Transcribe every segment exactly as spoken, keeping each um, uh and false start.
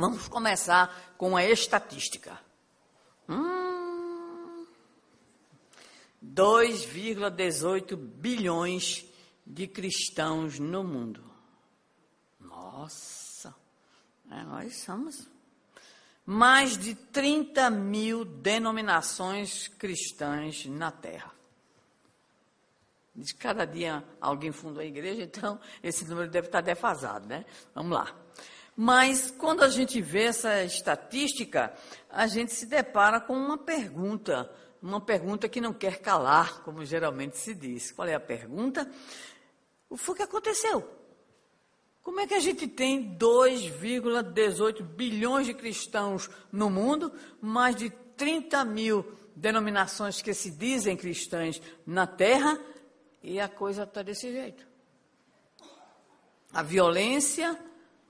Vamos começar com a estatística. Hum, dois vírgula dezoito bilhões de cristãos no mundo. Nossa, é, nós somos mais de trinta mil denominações cristãs na Terra. De cada dia alguém fundou a igreja, então esse número deve estar defasado, né? Vamos lá. Mas quando a gente vê essa estatística, a gente se depara com uma pergunta, uma pergunta que não quer calar, como geralmente se diz. Qual é a pergunta? O que aconteceu? Como é que a gente tem dois vírgula dezoito bilhões de cristãos no mundo, mais de trinta mil denominações que se dizem cristãs na Terra, e a coisa está desse jeito? A violência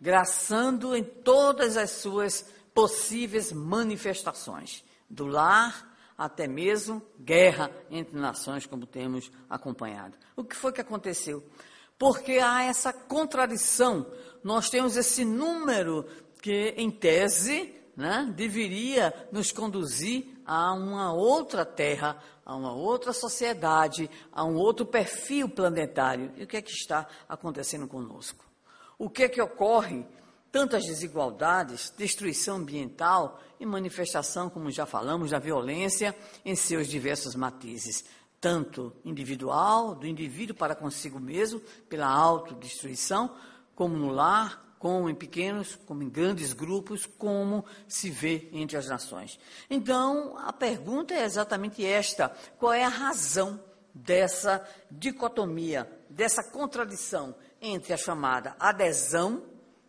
graçando em todas as suas possíveis manifestações, do lar até mesmo guerra entre nações, como temos acompanhado. O que foi que aconteceu? Porque há essa contradição. Nós temos esse número que, em tese, né, deveria nos conduzir a uma outra terra, a uma outra sociedade, a um outro perfil planetário. E o que é que está acontecendo conosco? O que é que ocorre? Tantas desigualdades, destruição ambiental e manifestação, como já falamos, da violência em seus diversos matizes. Tanto individual, do indivíduo para consigo mesmo, pela autodestruição, como no lar, como em pequenos, como em grandes grupos, como se vê entre as nações. Então, a pergunta é exatamente esta: qual é a razão dessa dicotomia, dessa contradição entre a chamada adesão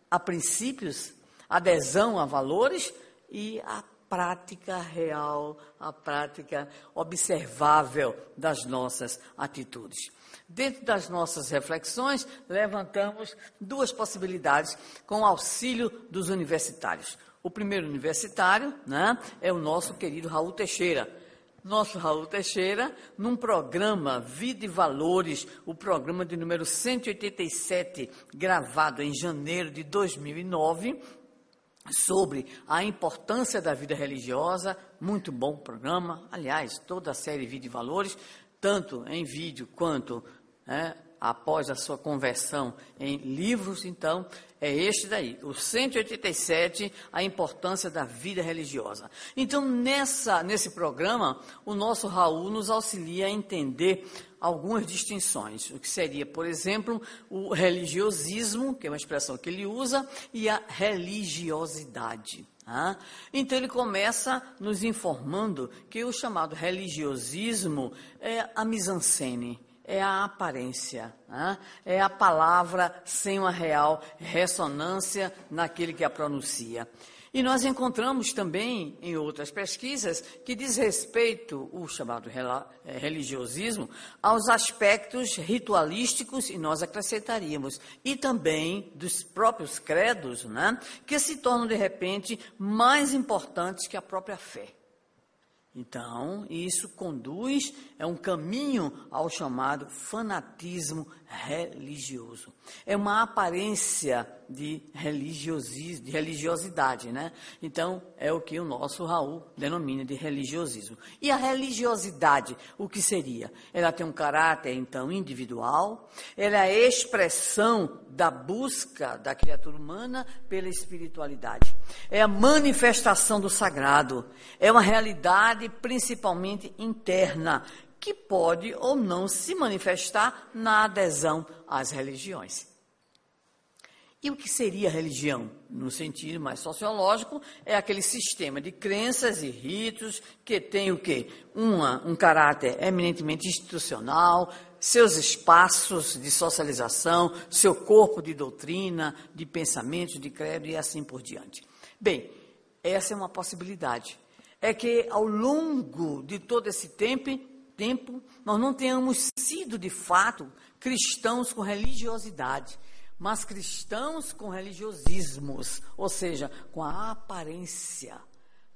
a princípios, adesão a valores e a prática real, a prática observável das nossas atitudes? Dentro das nossas reflexões, levantamos duas possibilidades com o auxílio dos universitários. O primeiro universitário, né, é o nosso querido Raul Teixeira. Nosso Raul Teixeira, num programa Vida e Valores, o programa de número cento e oitenta e sete, gravado em janeiro de dois mil e nove, sobre a importância da vida religiosa, muito bom programa, aliás, toda a série Vida e Valores, tanto em vídeo quanto, né, após a sua conversão em livros. Então, é este daí, o cento e oitenta e sete, a importância da vida religiosa. Então, nessa, nesse programa, o nosso Raul nos auxilia a entender algumas distinções, o que seria, por exemplo, o religiosismo, que é uma expressão que ele usa, e a religiosidade. Ah, então, ele começa nos informando que o chamado religiosismo é a mise-en-scène, é a aparência, ah, é a palavra sem uma real ressonância naquele que a pronuncia. E nós encontramos também, em outras pesquisas, que diz respeito, o chamado religiosismo, aos aspectos ritualísticos, e nós acrescentaríamos, e também dos próprios credos, né, que se tornam, de repente, mais importantes que a própria fé. Então, isso conduz, é um caminho ao chamado fanatismo religioso. É uma aparência de, religiosi, de religiosidade, né? Então, é o que o nosso Raul denomina de religiosismo. E a religiosidade, o que seria? Ela tem um caráter, então, individual, ela é a expressão da busca da criatura humana pela espiritualidade. É a manifestação do sagrado, é uma realidade principalmente interna, que pode ou não se manifestar na adesão às religiões. E o que seria religião? No sentido mais sociológico, é aquele sistema de crenças e ritos que tem o quê? Uma, um caráter eminentemente institucional, seus espaços de socialização, seu corpo de doutrina, de pensamento, de credo e assim por diante. Bem, essa é uma possibilidade. É que ao longo de todo esse tempo, tempo, nós não tenhamos sido, de fato, cristãos com religiosidade, mas cristãos com religiosismos, ou seja, com a aparência,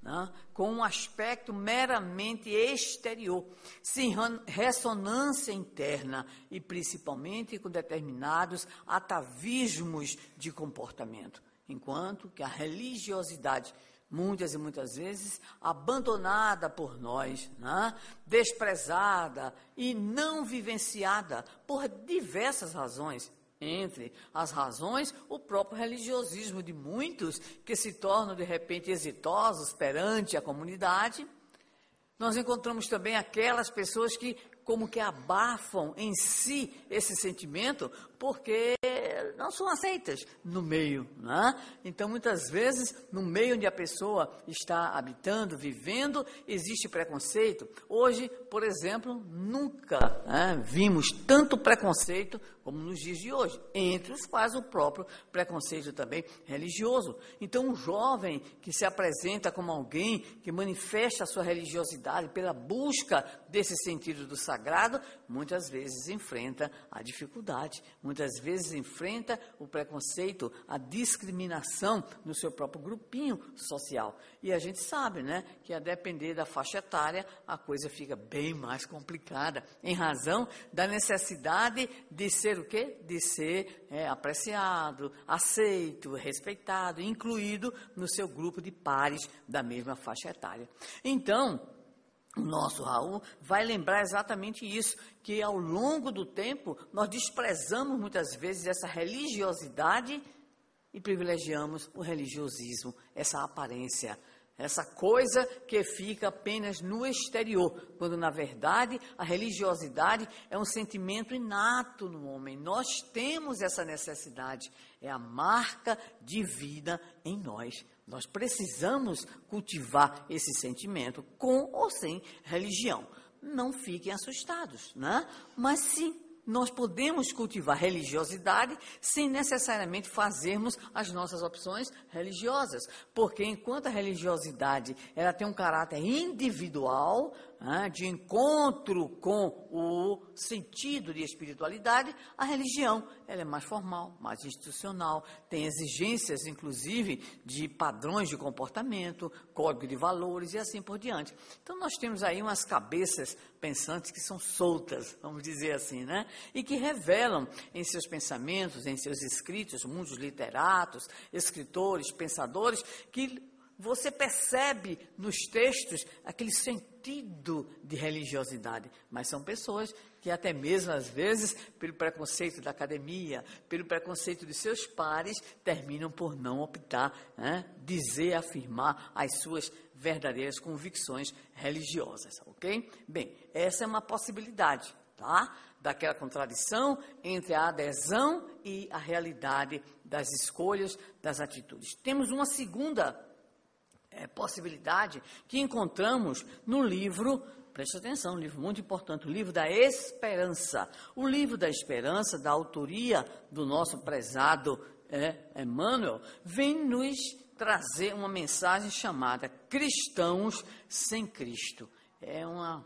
né, com um aspecto meramente exterior, sem ressonância interna e principalmente com determinados atavismos de comportamento. enquanto que a religiosidade, muitas e muitas vezes, abandonada por nós, né? Desprezada e não vivenciada por diversas razões. Entre as razões, o próprio religiosismo de muitos que se tornam, de repente, exitosos perante a comunidade. Nós encontramos também aquelas pessoas que, como que abafam em si esse sentimento, porque não são aceitas no meio, né? Então, muitas vezes, no meio onde a pessoa está habitando, vivendo, existe preconceito. Hoje, por exemplo, nunca, né, vimos tanto preconceito como nos dias de hoje, entre os quais o próprio preconceito também religioso. Então, um jovem que se apresenta como alguém que manifesta a sua religiosidade pela busca desse sentido do sagrado, muitas vezes enfrenta a dificuldade, muitas vezes enfrenta o preconceito, a discriminação no seu próprio grupinho social. E a gente sabe, né, que a depender da faixa etária, a coisa fica bem mais complicada, em razão da necessidade de ser o quê? De ser é, apreciado, aceito, respeitado, incluído no seu grupo de pares da mesma faixa etária. Então, o nosso Raul vai lembrar exatamente isso, que ao longo do tempo nós desprezamos muitas vezes essa religiosidade e privilegiamos o religiosismo, essa aparência, essa coisa que fica apenas no exterior, quando na verdade a religiosidade é um sentimento inato no homem. Nós temos essa necessidade, é a marca de vida em nós. Nós precisamos cultivar esse sentimento com ou sem religião. Não fiquem assustados, né? Mas sim, nós podemos cultivar religiosidade sem necessariamente fazermos as nossas opções religiosas. Porque enquanto a religiosidade ela tem um caráter individual, né, de encontro com o sentido de espiritualidade, a religião ela é mais formal, mais institucional, tem exigências, inclusive, de padrões de comportamento, código de valores e assim por diante. Então, nós temos aí umas cabeças pensantes que são soltas, vamos dizer assim, né? E que revelam em seus pensamentos, em seus escritos, muitos literatos, escritores, pensadores, que você percebe nos textos aquele sentido de religiosidade, mas são pessoas que até mesmo, às vezes, pelo preconceito da academia, pelo preconceito de seus pares, terminam por não optar, né, dizer, afirmar as suas verdadeiras convicções religiosas, ok? Bem, essa é uma possibilidade, tá? Daquela contradição entre a adesão e a realidade das escolhas, das atitudes. Temos uma segunda É, possibilidade que encontramos no livro, preste atenção, um livro muito importante, o livro da Esperança. O livro da Esperança, da autoria do nosso prezado é, Emmanuel, vem nos trazer uma mensagem chamada Cristãos sem Cristo. É uma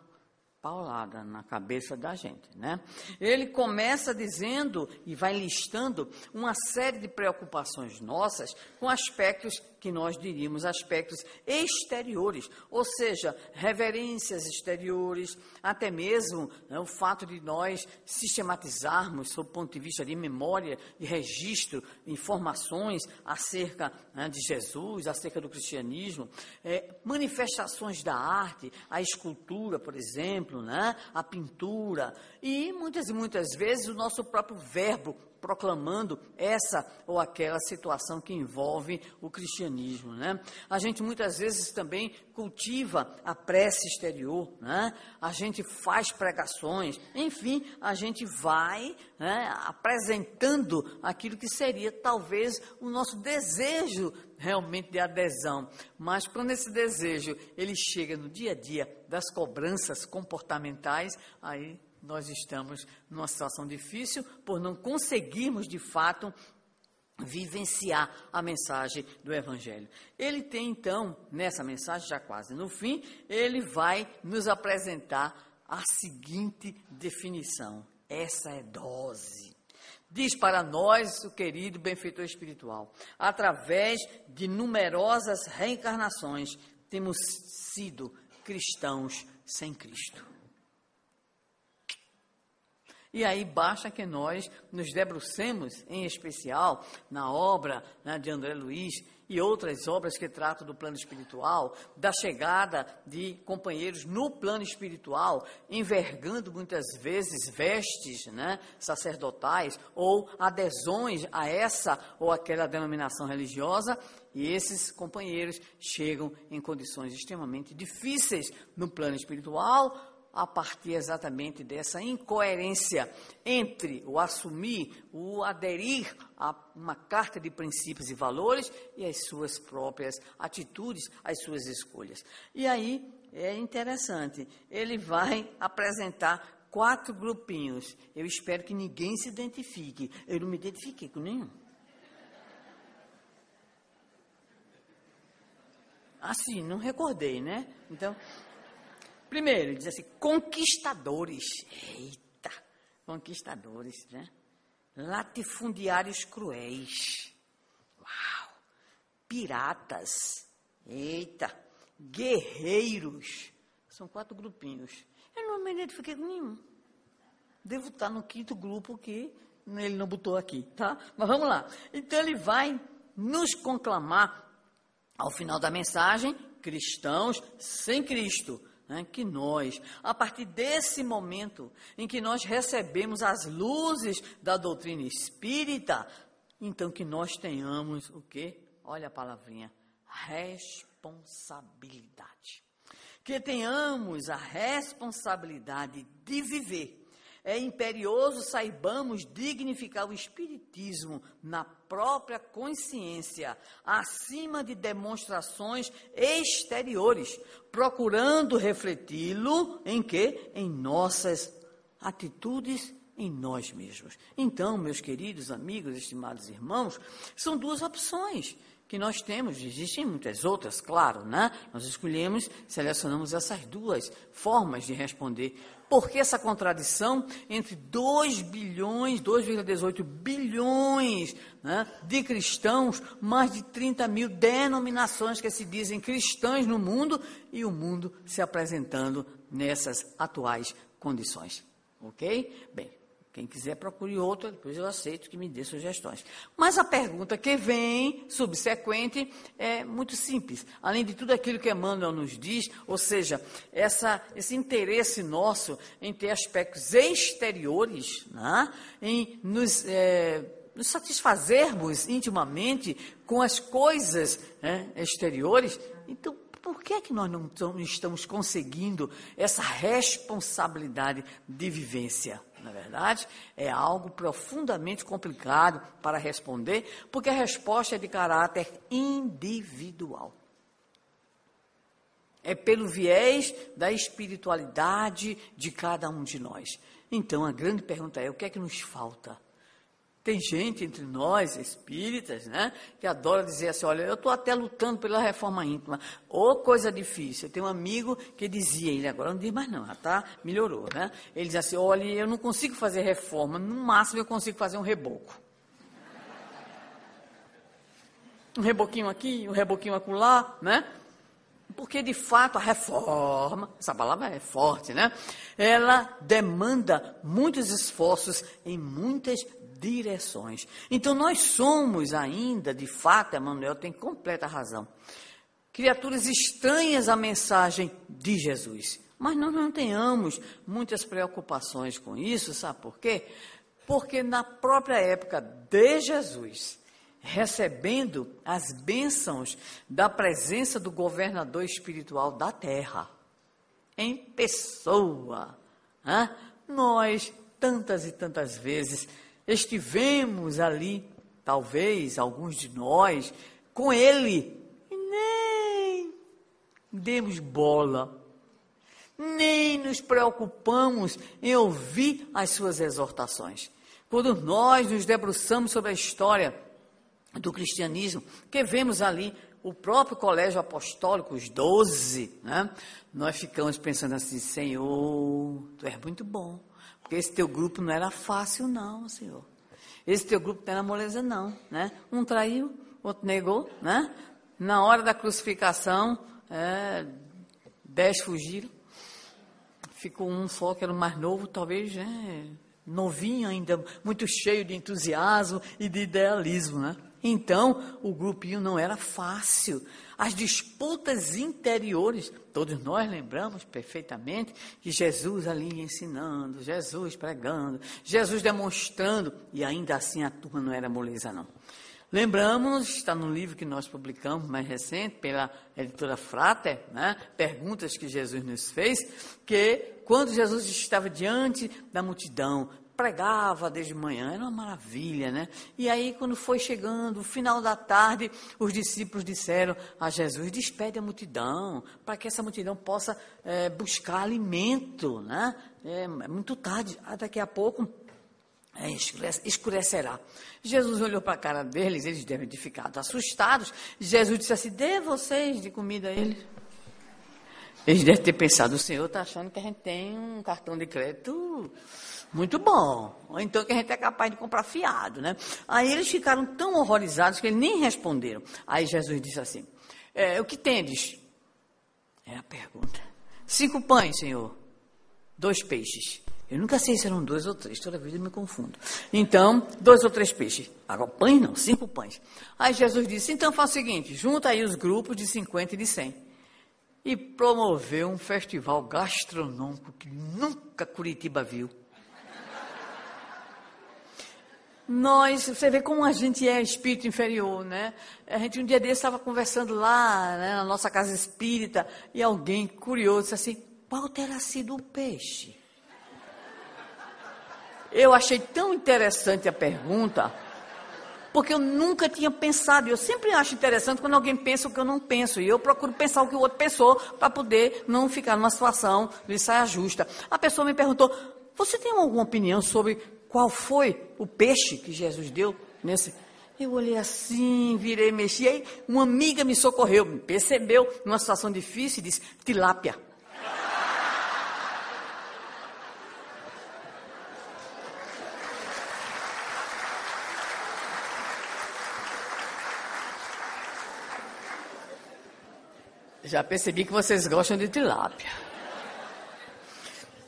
paulada na cabeça da gente, né? Ele começa dizendo e vai listando uma série de preocupações nossas com aspectos que nós diríamos aspectos exteriores, ou seja, reverências exteriores, até mesmo, né, o fato de nós sistematizarmos, sob o ponto de vista de memória, de registro, informações acerca, né, de Jesus, acerca do cristianismo, é, manifestações da arte, a escultura, por exemplo, né, a pintura, e muitas e muitas vezes o nosso próprio verbo proclamando essa ou aquela situação que envolve o cristianismo, né? A gente muitas vezes também cultiva a prece exterior, né? A gente faz pregações, enfim, a gente vai, né, apresentando aquilo que seria talvez o nosso desejo realmente de adesão, mas quando esse desejo ele chega no dia a dia das cobranças comportamentais, aí nós estamos numa situação difícil por não conseguirmos, de fato, vivenciar a mensagem do Evangelho. Ele tem, então, nessa mensagem, já quase no fim, ele vai nos apresentar a seguinte definição. Essa é dose. Diz para nós, o querido benfeitor espiritual, através de numerosas reencarnações, temos sido cristãos sem Cristo. E aí basta que nós nos debrucemos, em especial, na obra, né, de André Luiz e outras obras que tratam do plano espiritual, da chegada de companheiros no plano espiritual, envergando muitas vezes vestes, né, sacerdotais ou adesões a essa ou aquela denominação religiosa, e esses companheiros chegam em condições extremamente difíceis no plano espiritual, a partir exatamente dessa incoerência entre o assumir, o aderir a uma carta de princípios e valores e as suas próprias atitudes, as suas escolhas. E aí é interessante, ele vai apresentar quatro grupinhos. Eu espero que ninguém se identifique. Eu não me identifiquei com nenhum. Ah, sim, não recordei, né? Então... Primeiro, diz assim, conquistadores, eita, conquistadores, né? Latifundiários cruéis, uau, piratas, eita, guerreiros, são quatro grupinhos. Eu não me identifiquei com nenhum, devo estar no quinto grupo que ele não botou aqui, tá? Mas vamos lá, então ele vai nos conclamar, ao final da mensagem, cristãos sem Cristo, que nós, a partir desse momento em que nós recebemos as luzes da doutrina espírita, então que nós tenhamos o quê? Olha a palavrinha, responsabilidade. Que tenhamos a responsabilidade de viver. É imperioso saibamos dignificar o espiritismo na própria consciência, acima de demonstrações exteriores, procurando refleti-lo em quê? Em nossas atitudes, em nós mesmos. Então, meus queridos amigos, estimados irmãos, são duas opções que nós temos, existem muitas outras, claro, né? Nós escolhemos, selecionamos essas duas formas de responder. Por que essa contradição entre dois bilhões, dois vírgula dezoito bilhões, né, de cristãos, mais de trinta mil denominações que se dizem cristãs no mundo e o mundo se apresentando nessas atuais condições? Ok? Bem, quem quiser procure outra, depois eu aceito que me dê sugestões. Mas a pergunta que vem, subsequente, é muito simples. Além de tudo aquilo que Emmanuel nos diz, ou seja, essa, esse interesse nosso em ter aspectos exteriores, né, em nos, é, nos satisfazermos intimamente com as coisas, né, exteriores, então, por que é que nós não estamos conseguindo essa responsabilidade de vivência? Na verdade, é algo profundamente complicado para responder, porque a resposta é de caráter individual. É pelo viés da espiritualidade de cada um de nós. Então, a grande pergunta é, o que é que nos falta? Tem gente entre nós, espíritas, né, que adora dizer assim, olha, eu estou até lutando pela reforma íntima. Ô, coisa difícil. Eu tenho um amigo que dizia, ele agora não diz mais não, tá? Melhorou, né? Ele diz assim, olha, eu não consigo fazer reforma, no máximo eu consigo fazer um reboco. Um reboquinho aqui, um reboquinho acolá, né? Porque, de fato, a reforma, essa palavra é forte, né? Ela demanda muitos esforços em muitas direções. Então, nós somos ainda, de fato, Emmanuel tem completa razão, criaturas estranhas à mensagem de Jesus. Mas nós não tenhamos muitas preocupações com isso, sabe por quê? Porque na própria época de Jesus, recebendo as bênçãos da presença do governador espiritual da terra, em pessoa, né? Nós, tantas e tantas vezes, estivemos ali, talvez alguns de nós, com ele, e nem demos bola, nem nos preocupamos em ouvir as suas exortações. Quando nós nos debruçamos sobre a história do cristianismo, que vemos ali o próprio colégio apostólico, os doze, né? Nós ficamos pensando assim, Senhor, Tu és muito bom. Porque esse teu grupo não era fácil não, Senhor. Esse teu grupo não era moleza não, né? Um traiu, outro negou, né? Na hora da crucificação, é, dez fugiram. Ficou um só que era o mais novo, talvez, né? novinho ainda, muito cheio de entusiasmo e de idealismo, né? Então, o grupinho não era fácil. As disputas interiores, todos nós lembramos perfeitamente que Jesus ali ensinando, Jesus pregando, Jesus demonstrando, e ainda assim a turma não era moleza, não. Lembramos, está no livro que nós publicamos mais recente, pela editora Frater, né? Perguntas que Jesus nos fez, que quando Jesus estava diante da multidão, pregava desde manhã, era uma maravilha, né? E aí, quando foi chegando, o final da tarde, os discípulos disseram a Jesus, despede a multidão, para que essa multidão possa é, buscar alimento, né? É muito tarde, daqui a pouco... É, escurecerá. Jesus olhou para a cara deles, eles devem ter ficado assustados. Jesus disse assim, dê vocês de comida a eles. Eles devem ter pensado, o Senhor está achando que a gente tem um cartão de crédito muito bom, ou então que a gente é capaz de comprar fiado, né? Aí eles ficaram tão horrorizados que eles nem responderam. Aí Jesus disse assim, é, o que tendes? É a pergunta. Cinco pães, Senhor. Dois peixes. Eu nunca sei se eram dois ou três, toda vez eu me confundo. Então, dois ou três peixes. Agora, pães não, cinco pães. Aí Jesus disse, então faz o seguinte, junta aí os grupos de cinquenta e de cem. E promoveu um festival gastronômico que nunca Curitiba viu. Nós, você vê como a gente é espírito inferior, né? A gente um dia desse estava conversando lá, né, na nossa casa espírita, e alguém curioso disse assim, qual terá sido o peixe? Eu achei tão interessante a pergunta, porque eu nunca tinha pensado. Eu sempre acho interessante quando alguém pensa o que eu não penso. E eu procuro pensar o que o outro pensou, para poder não ficar numa situação de saia justa. A pessoa me perguntou, você tem alguma opinião sobre qual foi o peixe que Jesus deu nesse... Eu olhei assim, virei, mexi. Aí uma amiga me socorreu, me percebeu numa situação difícil e disse, tilápia. Já percebi que vocês gostam de tilápia.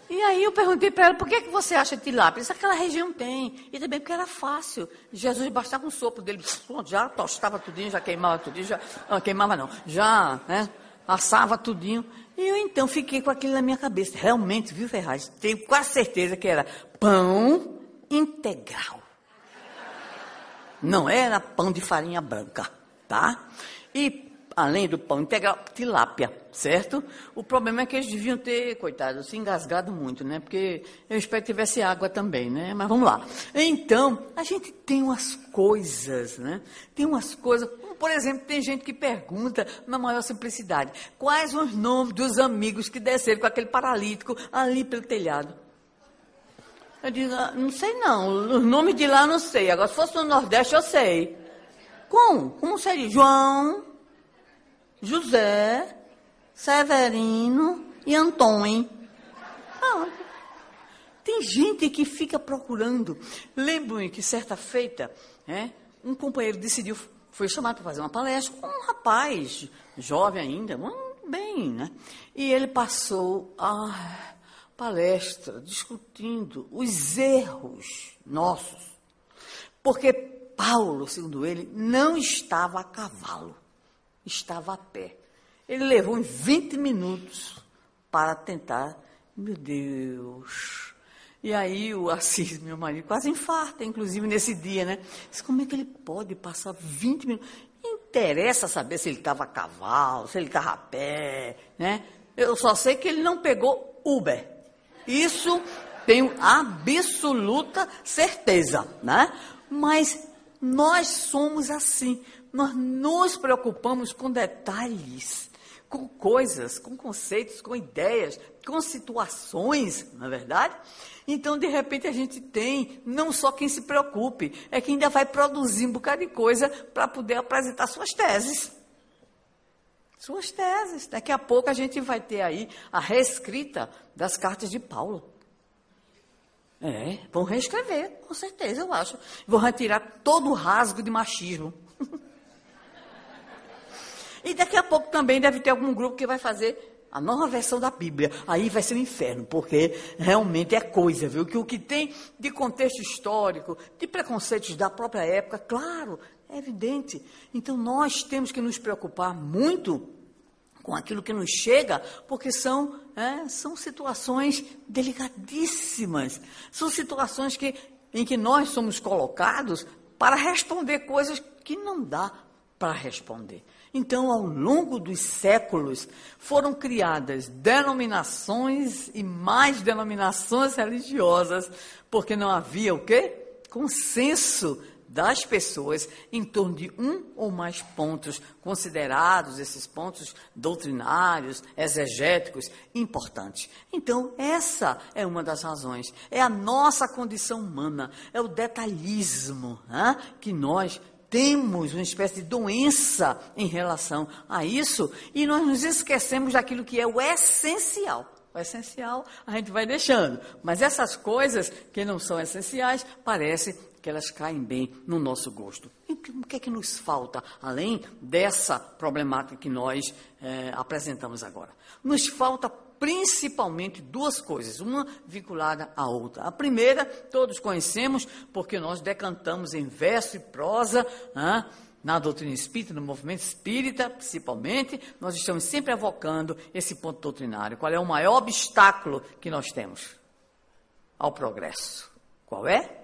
E aí eu perguntei para ela, por que, é que você acha tilápia? Isso aquela região tem. E também porque era fácil. Jesus bastava um sopro dele, já tostava tudinho, já queimava tudinho, já não, queimava não, já né, assava tudinho. E eu então fiquei com aquilo na minha cabeça. Realmente, viu, Ferraz? Tenho quase certeza que era pão integral. Não era pão de farinha branca, tá? E além do pão integral, tilápia, certo? O problema é que eles deviam ter, coitado, se engasgado muito, né? Porque eu espero que tivesse água também, né? Mas vamos lá. Então, a gente tem umas coisas, né? Tem umas coisas... Por exemplo, tem gente que pergunta, na maior simplicidade, quais os nomes dos amigos que desceram com aquele paralítico ali pelo telhado? Eu digo, ah, não sei não, os nomes de lá eu não sei. Agora, se fosse no Nordeste, eu sei. Como? Como seria? João... José, Severino e Antônio. Ah, tem gente que fica procurando. Lembro-me que certa feita, é, um companheiro decidiu, foi chamado para fazer uma palestra, um rapaz, jovem ainda, bem, né? E ele passou a palestra discutindo os erros nossos. Porque Paulo, segundo ele, não estava a cavalo. Estava a pé. Ele levou uns vinte minutos para tentar, meu Deus. E aí o Assis, meu marido, quase infarta, inclusive nesse dia, né? Disse, como é que ele pode passar vinte minutos? Interessa saber se ele estava a cavalo, se ele estava a pé, né? Eu só sei que ele não pegou Uber. Isso tenho absoluta certeza, né? Mas nós somos assim. Nós nos preocupamos com detalhes, com coisas, com conceitos, com ideias, com situações, não é verdade? Então, de repente, a gente tem, não só quem se preocupe, é quem ainda vai produzir um bocado de coisa para poder apresentar suas teses. Suas teses. Daqui a pouco a gente vai ter aí a reescrita das cartas de Paulo. É, vão reescrever, com certeza, eu acho. Vão retirar todo o rasgo de machismo. E daqui a pouco também deve ter algum grupo que vai fazer A nova versão da Bíblia, aí vai ser um inferno, porque realmente é coisa, viu? Que o que tem de contexto histórico, de preconceitos da própria época, claro, é evidente. Então, nós temos que nos preocupar muito com aquilo que nos chega, porque são, é, são situações delicadíssimas. São situações que, em que nós somos colocados para responder coisas que não dá para responder. Então, ao longo dos séculos, foram criadas denominações e mais denominações religiosas, porque não havia o quê? Consenso das pessoas em torno de um ou mais pontos considerados, esses pontos doutrinários, exegéticos, importantes. Então, essa é uma das razões. É a nossa condição humana, é o detalhismo, né, que nós temos uma espécie de doença em relação a isso e nós nos esquecemos daquilo que é o essencial. O essencial a gente vai deixando, mas essas coisas que não são essenciais, parece que elas caem bem no nosso gosto. Então, o que é que nos falta, além dessa problemática que nós é, apresentamos agora? Nos falta principalmente duas coisas, uma vinculada à outra. A primeira, todos conhecemos, porque nós decantamos em verso e prosa, né, na doutrina espírita, no movimento espírita, principalmente, nós estamos sempre evocando esse ponto doutrinário. Qual é o maior obstáculo que nós temos ao progresso? Qual é?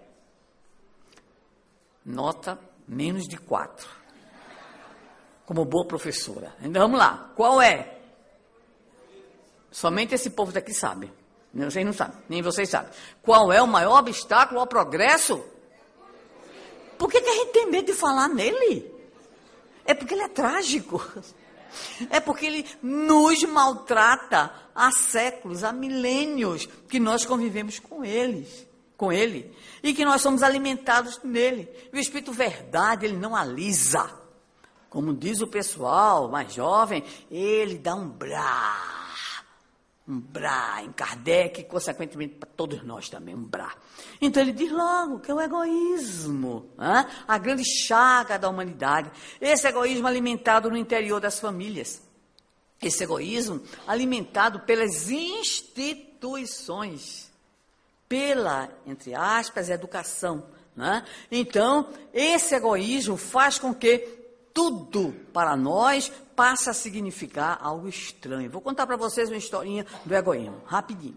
Nota menos de quatro. Como boa professora. Então, vamos lá. Qual é? Somente esse povo daqui sabe. Vocês não sabem, nem vocês sabem. Qual é o maior obstáculo ao progresso? Por que que a gente tem medo de falar nele? É porque ele é trágico. É porque ele nos maltrata há séculos, há milênios, que nós convivemos com eles, com ele. E que nós somos alimentados nele. E o Espírito Verdade, ele não alisa. Como diz o pessoal mais jovem, ele dá um brá. Um brá em Kardec, consequentemente para todos nós também, um brá. Então ele diz logo que é o egoísmo, hein? A grande chaga da humanidade. Esse egoísmo alimentado no interior das famílias. Esse egoísmo alimentado pelas instituições, pela, entre aspas, educação, né? Então, esse egoísmo faz com que tudo para nós passa a significar algo estranho. Vou contar para vocês uma historinha do egoísmo, rapidinho.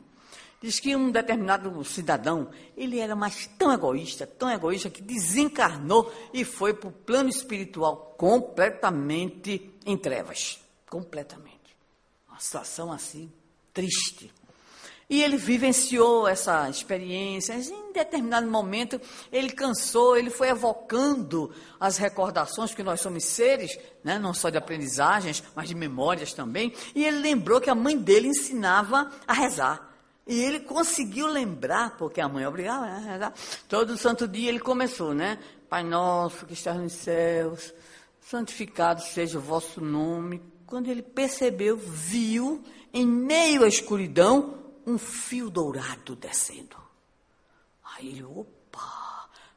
Diz que um determinado cidadão, ele era mais tão egoísta, tão egoísta, que desencarnou e foi para o plano espiritual completamente em trevas. Completamente. Uma situação assim, triste. E ele vivenciou essa experiência, em determinado momento ele cansou, ele foi evocando as recordações, que nós somos seres, né, não só de aprendizagens, mas de memórias também, e ele lembrou que a mãe dele ensinava a rezar. E ele conseguiu lembrar, porque a mãe obrigava a rezar, todo santo dia ele começou, né? Pai nosso que estás nos céus, santificado seja o vosso nome. Quando ele percebeu, viu, em meio à escuridão, um fio dourado descendo. Aí ele, opa,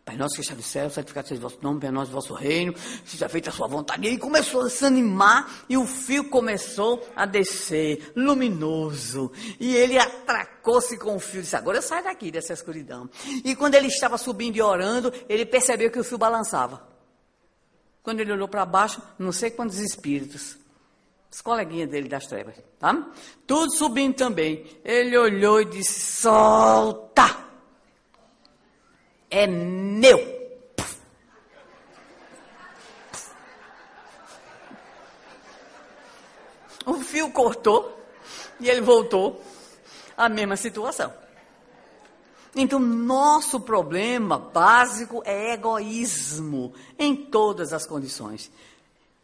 Pai nosso que está no céu, santificado seja o vosso nome, Pai nosso o vosso reino, seja feita a sua vontade. E aí começou a se animar e o fio começou a descer, luminoso. E ele atracou-se com o fio, disse, agora eu saio daqui dessa escuridão. E quando ele estava subindo e orando, ele percebeu que o fio balançava. Quando ele olhou para baixo, não sei quantos espíritos, os coleguinhas dele das trevas, tá? Tudo subindo também. Ele olhou e disse, solta! É meu! Puf. Puf. O fio cortou e ele voltou à mesma situação. Então, nosso problema básico é egoísmo em todas as condições.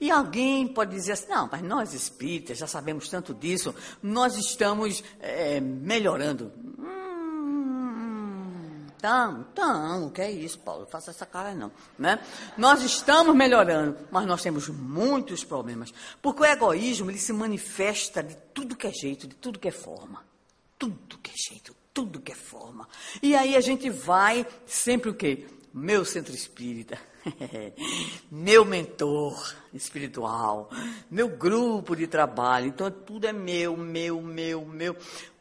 E alguém pode dizer assim, não, mas nós espíritas já sabemos tanto disso, nós estamos é, melhorando. Hum, então, então, o que é isso, Paulo? Não faça essa cara não, né? Nós estamos melhorando, mas nós temos muitos problemas. Porque o egoísmo, ele se manifesta de tudo que é jeito, de tudo que é forma. Tudo que é jeito, tudo que é forma. E aí a gente vai sempre o quê? Meu centro espírita. meu mentor espiritual, meu grupo de trabalho, então tudo é meu, meu, meu, meu.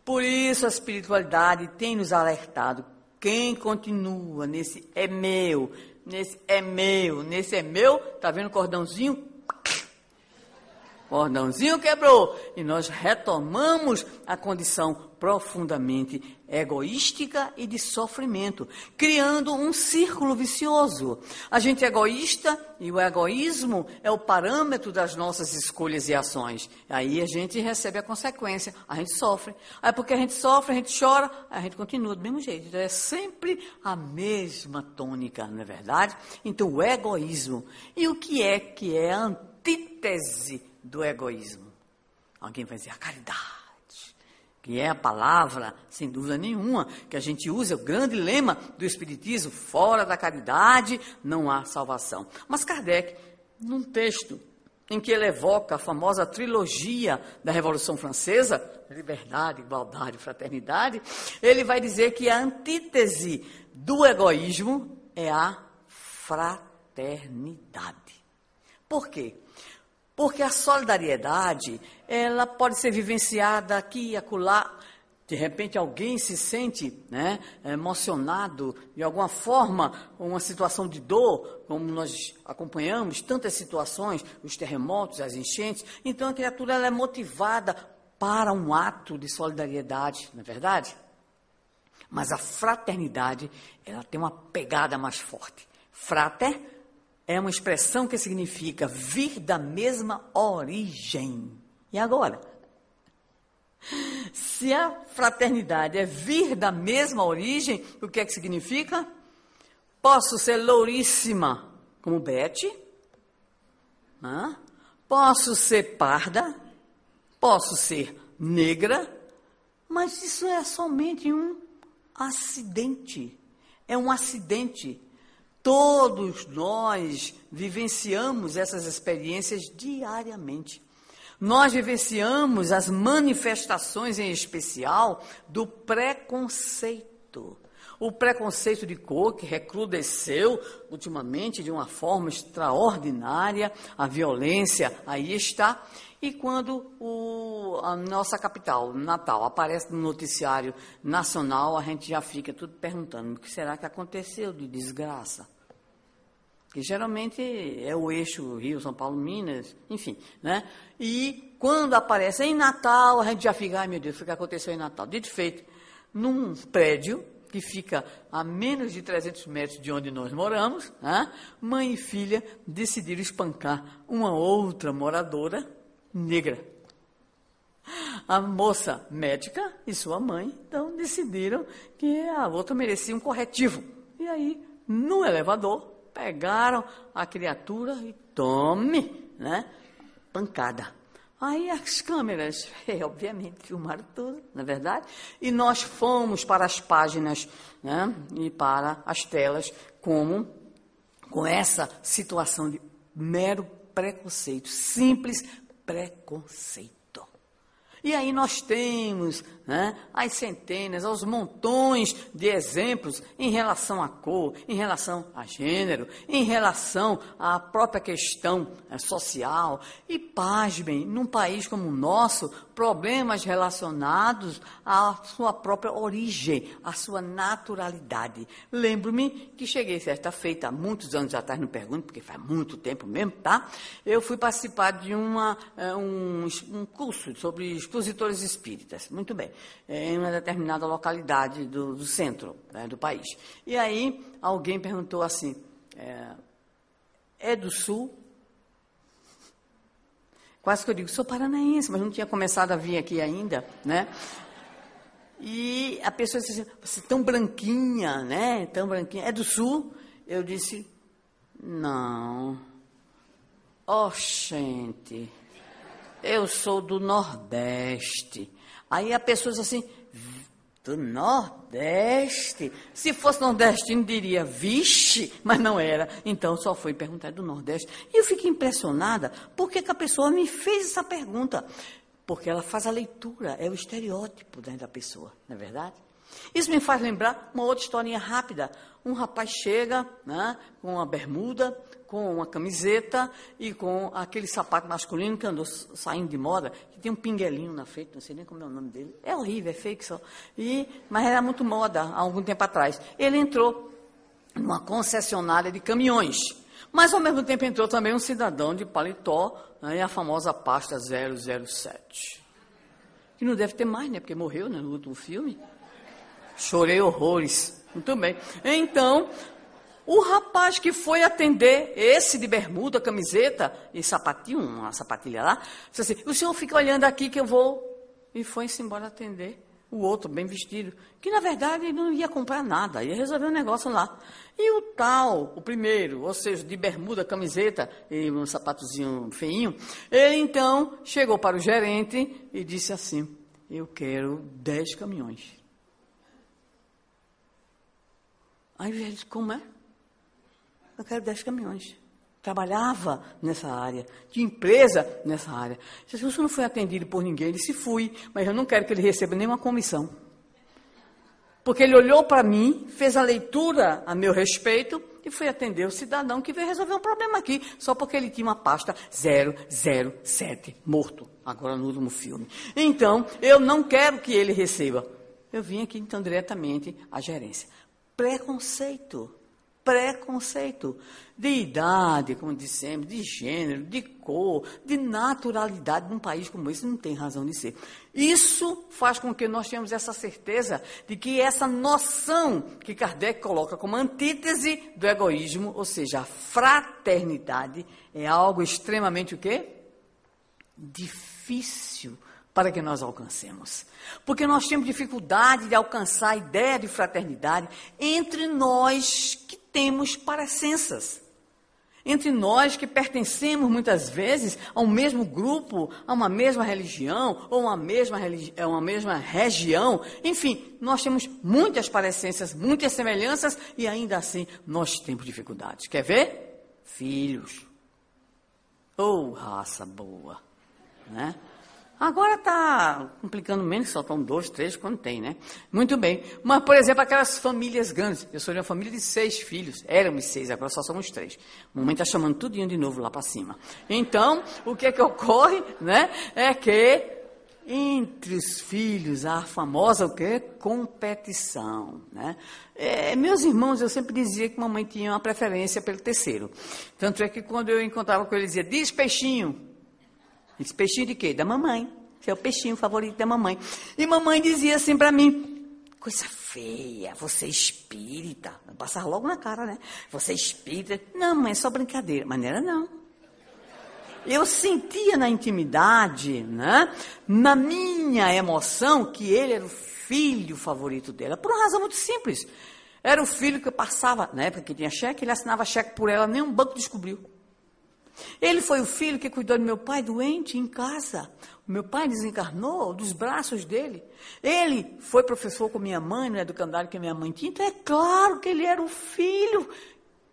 Por isso a espiritualidade tem nos alertado. Quem continua nesse é meu, nesse é meu, nesse é meu, tá vendo o cordãozinho? Cordãozinho quebrou. E nós retomamos a condição profundamente egoística e de sofrimento, criando um círculo vicioso. A gente é egoísta e o egoísmo é o parâmetro das nossas escolhas e ações. Aí a gente recebe a consequência, a gente sofre. Aí porque a gente sofre, a gente chora, a gente continua do mesmo jeito. Então é sempre a mesma tônica, não é verdade? Então o egoísmo. E o que é que é a antítese do egoísmo? Alguém vai dizer a caridade, que é a palavra, sem dúvida nenhuma, que a gente usa, o grande lema do Espiritismo: fora da caridade não há salvação. Mas Kardec, num texto em que ele evoca a famosa trilogia da Revolução Francesa, liberdade, igualdade e fraternidade, ele vai dizer que a antítese do egoísmo é a fraternidade. Por quê? Porque a solidariedade, ela pode ser vivenciada aqui e acolá. De repente alguém se sente, né, emocionado, de alguma forma, uma situação de dor, como nós acompanhamos tantas situações, os terremotos, as enchentes. Então a criatura ela é motivada para um ato de solidariedade, não é verdade? Mas a fraternidade, ela tem uma pegada mais forte. Frater é uma expressão que significa vir da mesma origem. E agora? Se a fraternidade é vir da mesma origem, o que é que significa? Posso ser louríssima como Bete, né? Posso ser parda, posso ser negra, mas isso é somente um acidente. É um acidente. Todos nós vivenciamos essas experiências diariamente. Nós vivenciamos as manifestações, em especial, do preconceito. O preconceito de cor, que recrudesceu ultimamente de uma forma extraordinária, a violência aí está. E quando o, a nossa capital, Natal, aparece no noticiário nacional, a gente já fica tudo perguntando: o que será que aconteceu de desgraça? Que geralmente é o eixo Rio, São Paulo, Minas, enfim, né? E quando aparece em Natal, a gente já fica: ai meu Deus, o que aconteceu em Natal? Dito e feito, num prédio que fica a menos de trezentos metros de onde nós moramos, né? Mãe e filha decidiram espancar uma outra moradora negra. A moça médica e sua mãe, então, decidiram que a outra merecia um corretivo. E aí, no elevador, pegaram a criatura e tome, né? Pancada. Aí as câmeras, é, obviamente, filmaram tudo, não é verdade? E nós fomos para as páginas, né? E para as telas, como com essa situação de mero preconceito, simples preconceito. E aí nós temos, né, as centenas, aos montões de exemplos em relação à cor, em relação a gênero, em relação à própria questão social. E pasmem, num país como o nosso, problemas relacionados à sua própria origem, à sua naturalidade. Lembro-me que cheguei certa feita, há muitos anos atrás, não pergunto, porque faz muito tempo mesmo, tá? Eu fui participar de uma, um, um curso sobre expositores espíritas, muito bem, em uma determinada localidade do, do centro, né, do país. E aí alguém perguntou assim, é, é do sul? Quase que eu digo, sou paranaense, mas não tinha começado a vir aqui ainda, né? E a pessoa disse assim, você tão branquinha, né? Tão branquinha. É do sul? Eu disse, não. Oh, gente, eu sou do Nordeste. Aí a pessoa disse assim, do Nordeste? Se fosse nordestino, diria, vixe, mas não era. Então, só foi perguntar do Nordeste. E eu fiquei impressionada, por que que a pessoa me fez essa pergunta? Porque ela faz a leitura, é o estereótipo, né, da pessoa, não é verdade? Isso me faz lembrar uma outra historinha rápida. Um rapaz chega, né, com uma bermuda, com uma camiseta e com aquele sapato masculino que andou saindo de moda, que tem um pinguelinho na frente, não sei nem como é o nome dele. É horrível, é fake só. E, mas era muito moda há algum tempo atrás. Ele entrou numa concessionária de caminhões, mas ao mesmo tempo entrou também um cidadão de paletó, né, e a famosa pasta zero zero sete. Que não deve ter mais, né? Porque morreu, né, no último filme. Chorei horrores. Muito bem. Então, o rapaz que foi atender, esse de bermuda, camiseta e sapatinho, uma sapatilha lá, disse assim: o senhor fica olhando aqui que eu vou. E foi-se embora atender o outro, bem vestido, que na verdade não ia comprar nada, ia resolver um negócio lá. E o tal, o primeiro, ou seja, de bermuda, camiseta e um sapatozinho feinho, ele então chegou para o gerente e disse assim: eu quero dez caminhões. Aí ele disse: como é? Eu quero dez caminhões. Trabalhava nessa área, de empresa nessa área. Se você não foi atendido por ninguém, ele se fui, mas eu não quero que ele receba nenhuma comissão. Porque ele olhou para mim, fez a leitura a meu respeito e foi atender o cidadão que veio resolver um problema aqui, só porque ele tinha uma pasta zero zero sete, morto, agora no último filme. Então, eu não quero que ele receba. Eu vim aqui, então, diretamente à gerência. Preconceito. Preconceito de idade, como dissemos, de gênero, de cor, de naturalidade num país como esse, não tem razão de ser. Isso faz com que nós tenhamos essa certeza de que essa noção que Kardec coloca como antítese do egoísmo, ou seja, a fraternidade, é algo extremamente o quê? Difícil para que nós alcancemos. Porque nós temos dificuldade de alcançar a ideia de fraternidade entre nós que temos parecenças. Entre nós que pertencemos, muitas vezes, a um mesmo grupo, a uma mesma religião, ou uma mesma, religi- uma mesma região. Enfim, nós temos muitas parecenças, muitas semelhanças, e ainda assim nós temos dificuldades. Quer ver? Filhos. Ou oh, raça boa. Né? Agora está complicando menos, só estão dois, três, quando tem, né? Muito bem. Mas, por exemplo, aquelas famílias grandes. Eu sou de uma família de seis filhos. Éramos seis, agora só somos três. A mamãe está chamando tudinho de novo lá para cima. Então, o que é que ocorre, né? É que entre os filhos, a famosa o quê? Competição, né? É, meus irmãos, eu sempre dizia que mamãe tinha uma preferência pelo terceiro. Tanto é que quando eu encontrava com ele, dizia: diz peixinho. Esse peixinho de quê? Da mamãe. Esse é o peixinho favorito da mamãe. E mamãe dizia assim para mim: coisa feia, você é espírita. Passar logo na cara, né? Você é espírita. Não, mãe, é só brincadeira. Mas não era, não. Eu sentia na intimidade, né, na minha emoção, que ele era o filho favorito dela. Por uma razão muito simples. Era o filho que passava, na época que tinha cheque, ele assinava cheque por ela, nenhum banco descobriu. Ele foi o filho que cuidou do meu pai doente em casa. O meu pai desencarnou dos braços dele. Ele foi professor com minha mãe no educandário que minha mãe tinha. Então é claro que ele era o filho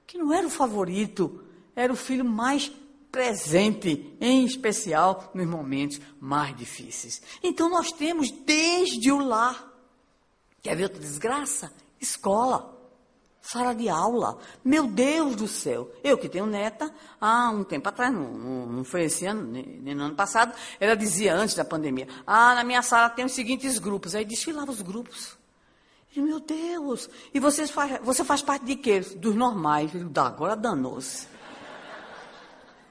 que não era o favorito, era o filho mais presente, em especial nos momentos mais difíceis. Então nós temos desde o lar. Quer ver outra desgraça? Escola. Sala de aula, meu Deus do céu, eu que tenho neta, há um tempo atrás, não, não, não foi esse ano, nem, nem no ano passado, ela dizia antes da pandemia: ah, na minha sala tem os seguintes grupos, aí desfilava os grupos, e meu Deus, e você faz, você faz parte de quê? Dos normais. Eu digo: agora danou-se,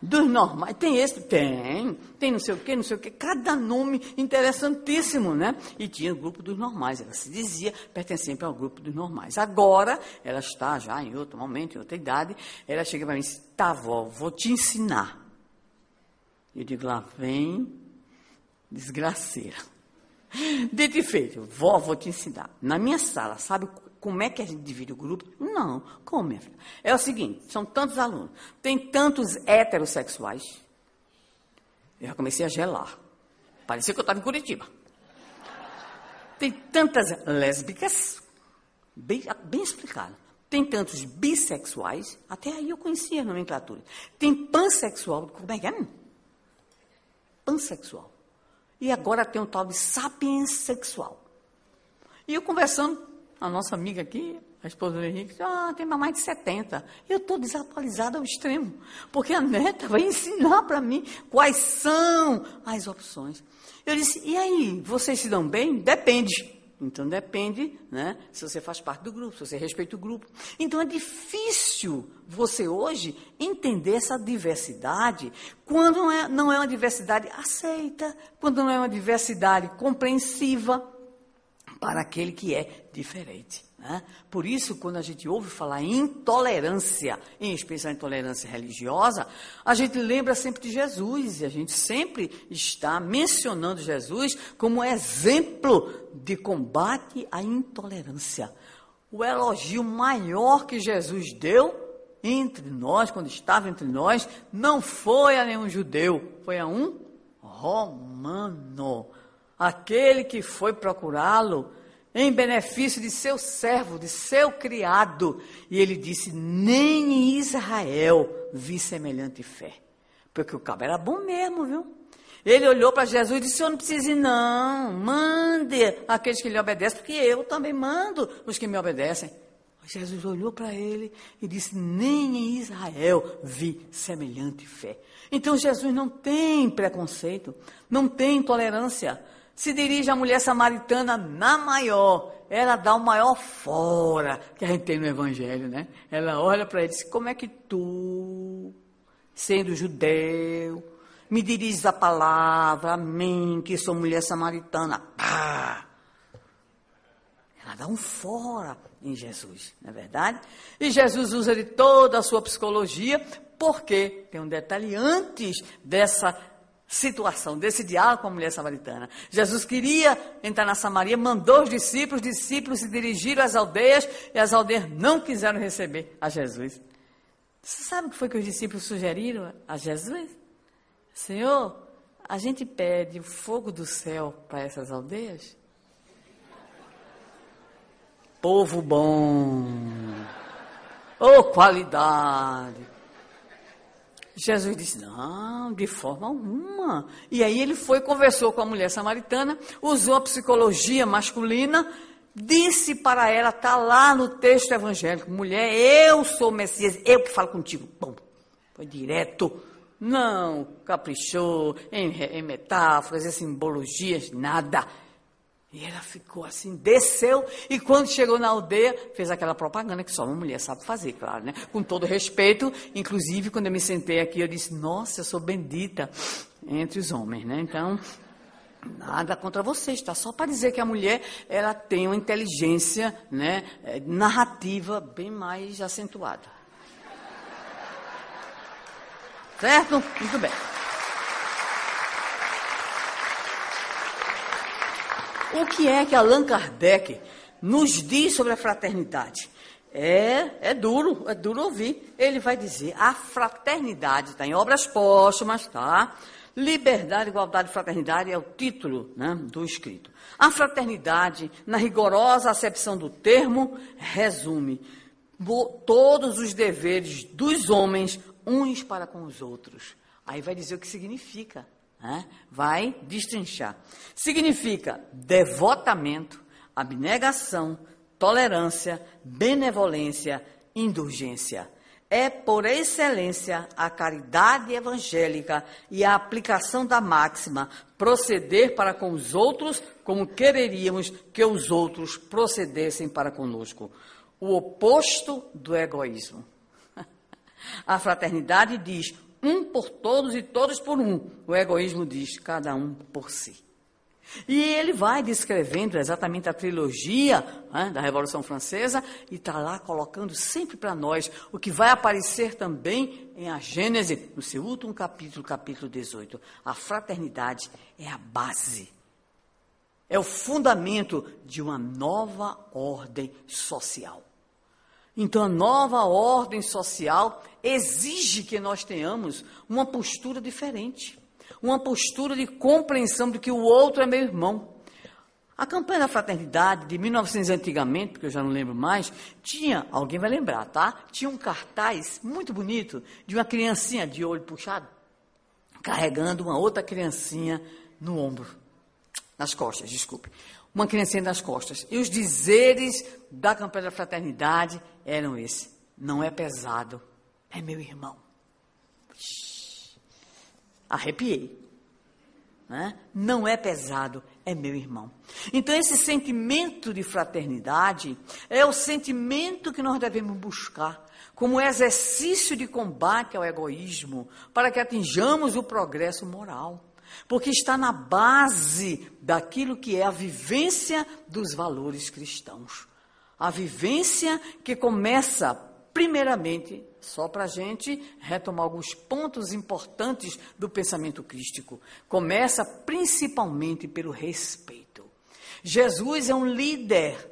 dos normais, tem esse, tem, tem não sei o quê, não sei o quê, cada nome interessantíssimo, né? E tinha o grupo dos normais, ela se dizia pertencente ao grupo dos normais. Agora, ela está já em outro momento, em outra idade, ela chega para mim e diz: tá, vó, vou te ensinar. Eu digo: lá vem desgraceira. Dito e feito, vó, vou te ensinar. Na minha sala, sabe como é que a gente divide o grupo? Não. Como, minha filha? É o seguinte, são tantos alunos, tem tantos heterossexuais. Eu já comecei a gelar. Parecia que eu estava em Curitiba. Tem tantas lésbicas, bem, bem explicado. Tem tantos bissexuais, até aí eu conhecia a nomenclatura. Tem pansexual, como é que é? Pansexual. E agora tem um tal de sapiensexual. E eu conversando, a nossa amiga aqui, a esposa do Henrique, ah, tem mais de setenta. Eu estou desatualizada ao extremo, porque a neta vai ensinar para mim quais são as opções. Eu disse, e aí, vocês se dão bem? Depende. Então, depende, né, se você faz parte do grupo, se você respeita o grupo. Então, é difícil você hoje entender essa diversidade quando não é, não é uma diversidade aceita, quando não é uma diversidade compreensiva para aquele que é diferente. Né? Por isso, quando a gente ouve falar em intolerância, em especial intolerância religiosa, a gente lembra sempre de Jesus, e a gente sempre está mencionando Jesus como exemplo de combate à intolerância. O elogio maior que Jesus deu entre nós, quando estava entre nós, não foi a nenhum judeu, foi a um romano. Aquele que foi procurá-lo em benefício de seu servo, de seu criado. E ele disse, nem em Israel vi semelhante fé. Porque o cabra era bom mesmo, viu? Ele olhou para Jesus e disse, eu não preciso ir não, mande aqueles que lhe obedecem, porque eu também mando os que me obedecem. Jesus olhou para ele e disse, nem em Israel vi semelhante fé. Então Jesus não tem preconceito, não tem intolerância. Se dirige à mulher samaritana na maior, ela dá o maior fora que a gente tem no Evangelho, né? Ela olha para ele e diz, como é que tu, sendo judeu, me diriges a palavra a mim, que sou mulher samaritana? Pá! Ela dá um fora em Jesus, não é verdade? E Jesus usa de toda a sua psicologia, porque tem um detalhe antes dessa situação, desse diálogo com a mulher samaritana. Jesus queria entrar na Samaria, mandou os discípulos, os discípulos se dirigiram às aldeias, e as aldeias não quiseram receber a Jesus. Você sabe o que foi que os discípulos sugeriram a Jesus? Senhor, a gente pede o fogo do céu para essas aldeias? Povo bom, oh qualidade. Jesus disse, não, de forma alguma. E aí ele foi, conversou com a mulher samaritana, usou a psicologia masculina, disse para ela, está lá no texto evangélico, mulher, eu sou o Messias, eu que falo contigo. Bom, foi direto, não caprichou em, em metáforas, em simbologias, nada. E ela ficou assim, desceu, e quando chegou na aldeia, fez aquela propaganda que só uma mulher sabe fazer, claro, né? Com todo respeito, inclusive, quando eu me sentei aqui, eu disse, nossa, eu sou bendita entre os homens, né? Então, nada contra vocês, tá? Só para dizer que a mulher, ela tem uma inteligência, né, narrativa bem mais acentuada. Certo? Muito bem. O que é que Allan Kardec nos diz sobre a fraternidade? É, é duro, é duro ouvir. Ele vai dizer, a fraternidade, está em obras póstumas, tá? Liberdade, igualdade e fraternidade é o título, né, do escrito. A fraternidade, na rigorosa acepção do termo, resume todos os deveres dos homens, uns para com os outros. Aí vai dizer o que significa. Vai destrinchar. Significa devotamento, abnegação, tolerância, benevolência, indulgência. É, por excelência, a caridade evangélica e a aplicação da máxima, proceder para com os outros como quereríamos que os outros procedessem para conosco. O oposto do egoísmo. A fraternidade diz, um por todos e todos por um. O egoísmo diz, cada um por si. E ele vai descrevendo exatamente a trilogia, né, da Revolução Francesa, e está lá colocando sempre para nós o que vai aparecer também em a Gênese, no seu último capítulo, capítulo dezoito. A fraternidade é a base, é o fundamento de uma nova ordem social. Então, a nova ordem social exige que nós tenhamos uma postura diferente, uma postura de compreensão de que o outro é meu irmão. A campanha da fraternidade de mil e novecentos, antigamente, porque eu já não lembro mais, tinha, alguém vai lembrar, tá? Tinha um cartaz muito bonito de uma criancinha de olho puxado, carregando uma outra criancinha no ombro, nas costas, desculpe. uma criancinha nas costas. E os dizeres da campanha da fraternidade eram esses: não é pesado, é meu irmão. Arrepiei. Né? Não é pesado, é meu irmão. Então, esse sentimento de fraternidade é o sentimento que nós devemos buscar como exercício de combate ao egoísmo, para que atinjamos o progresso moral, porque está na base daquilo que é a vivência dos valores cristãos. A vivência que começa, primeiramente, só para a gente retomar alguns pontos importantes do pensamento crístico. Começa principalmente pelo respeito. Jesus é um líder,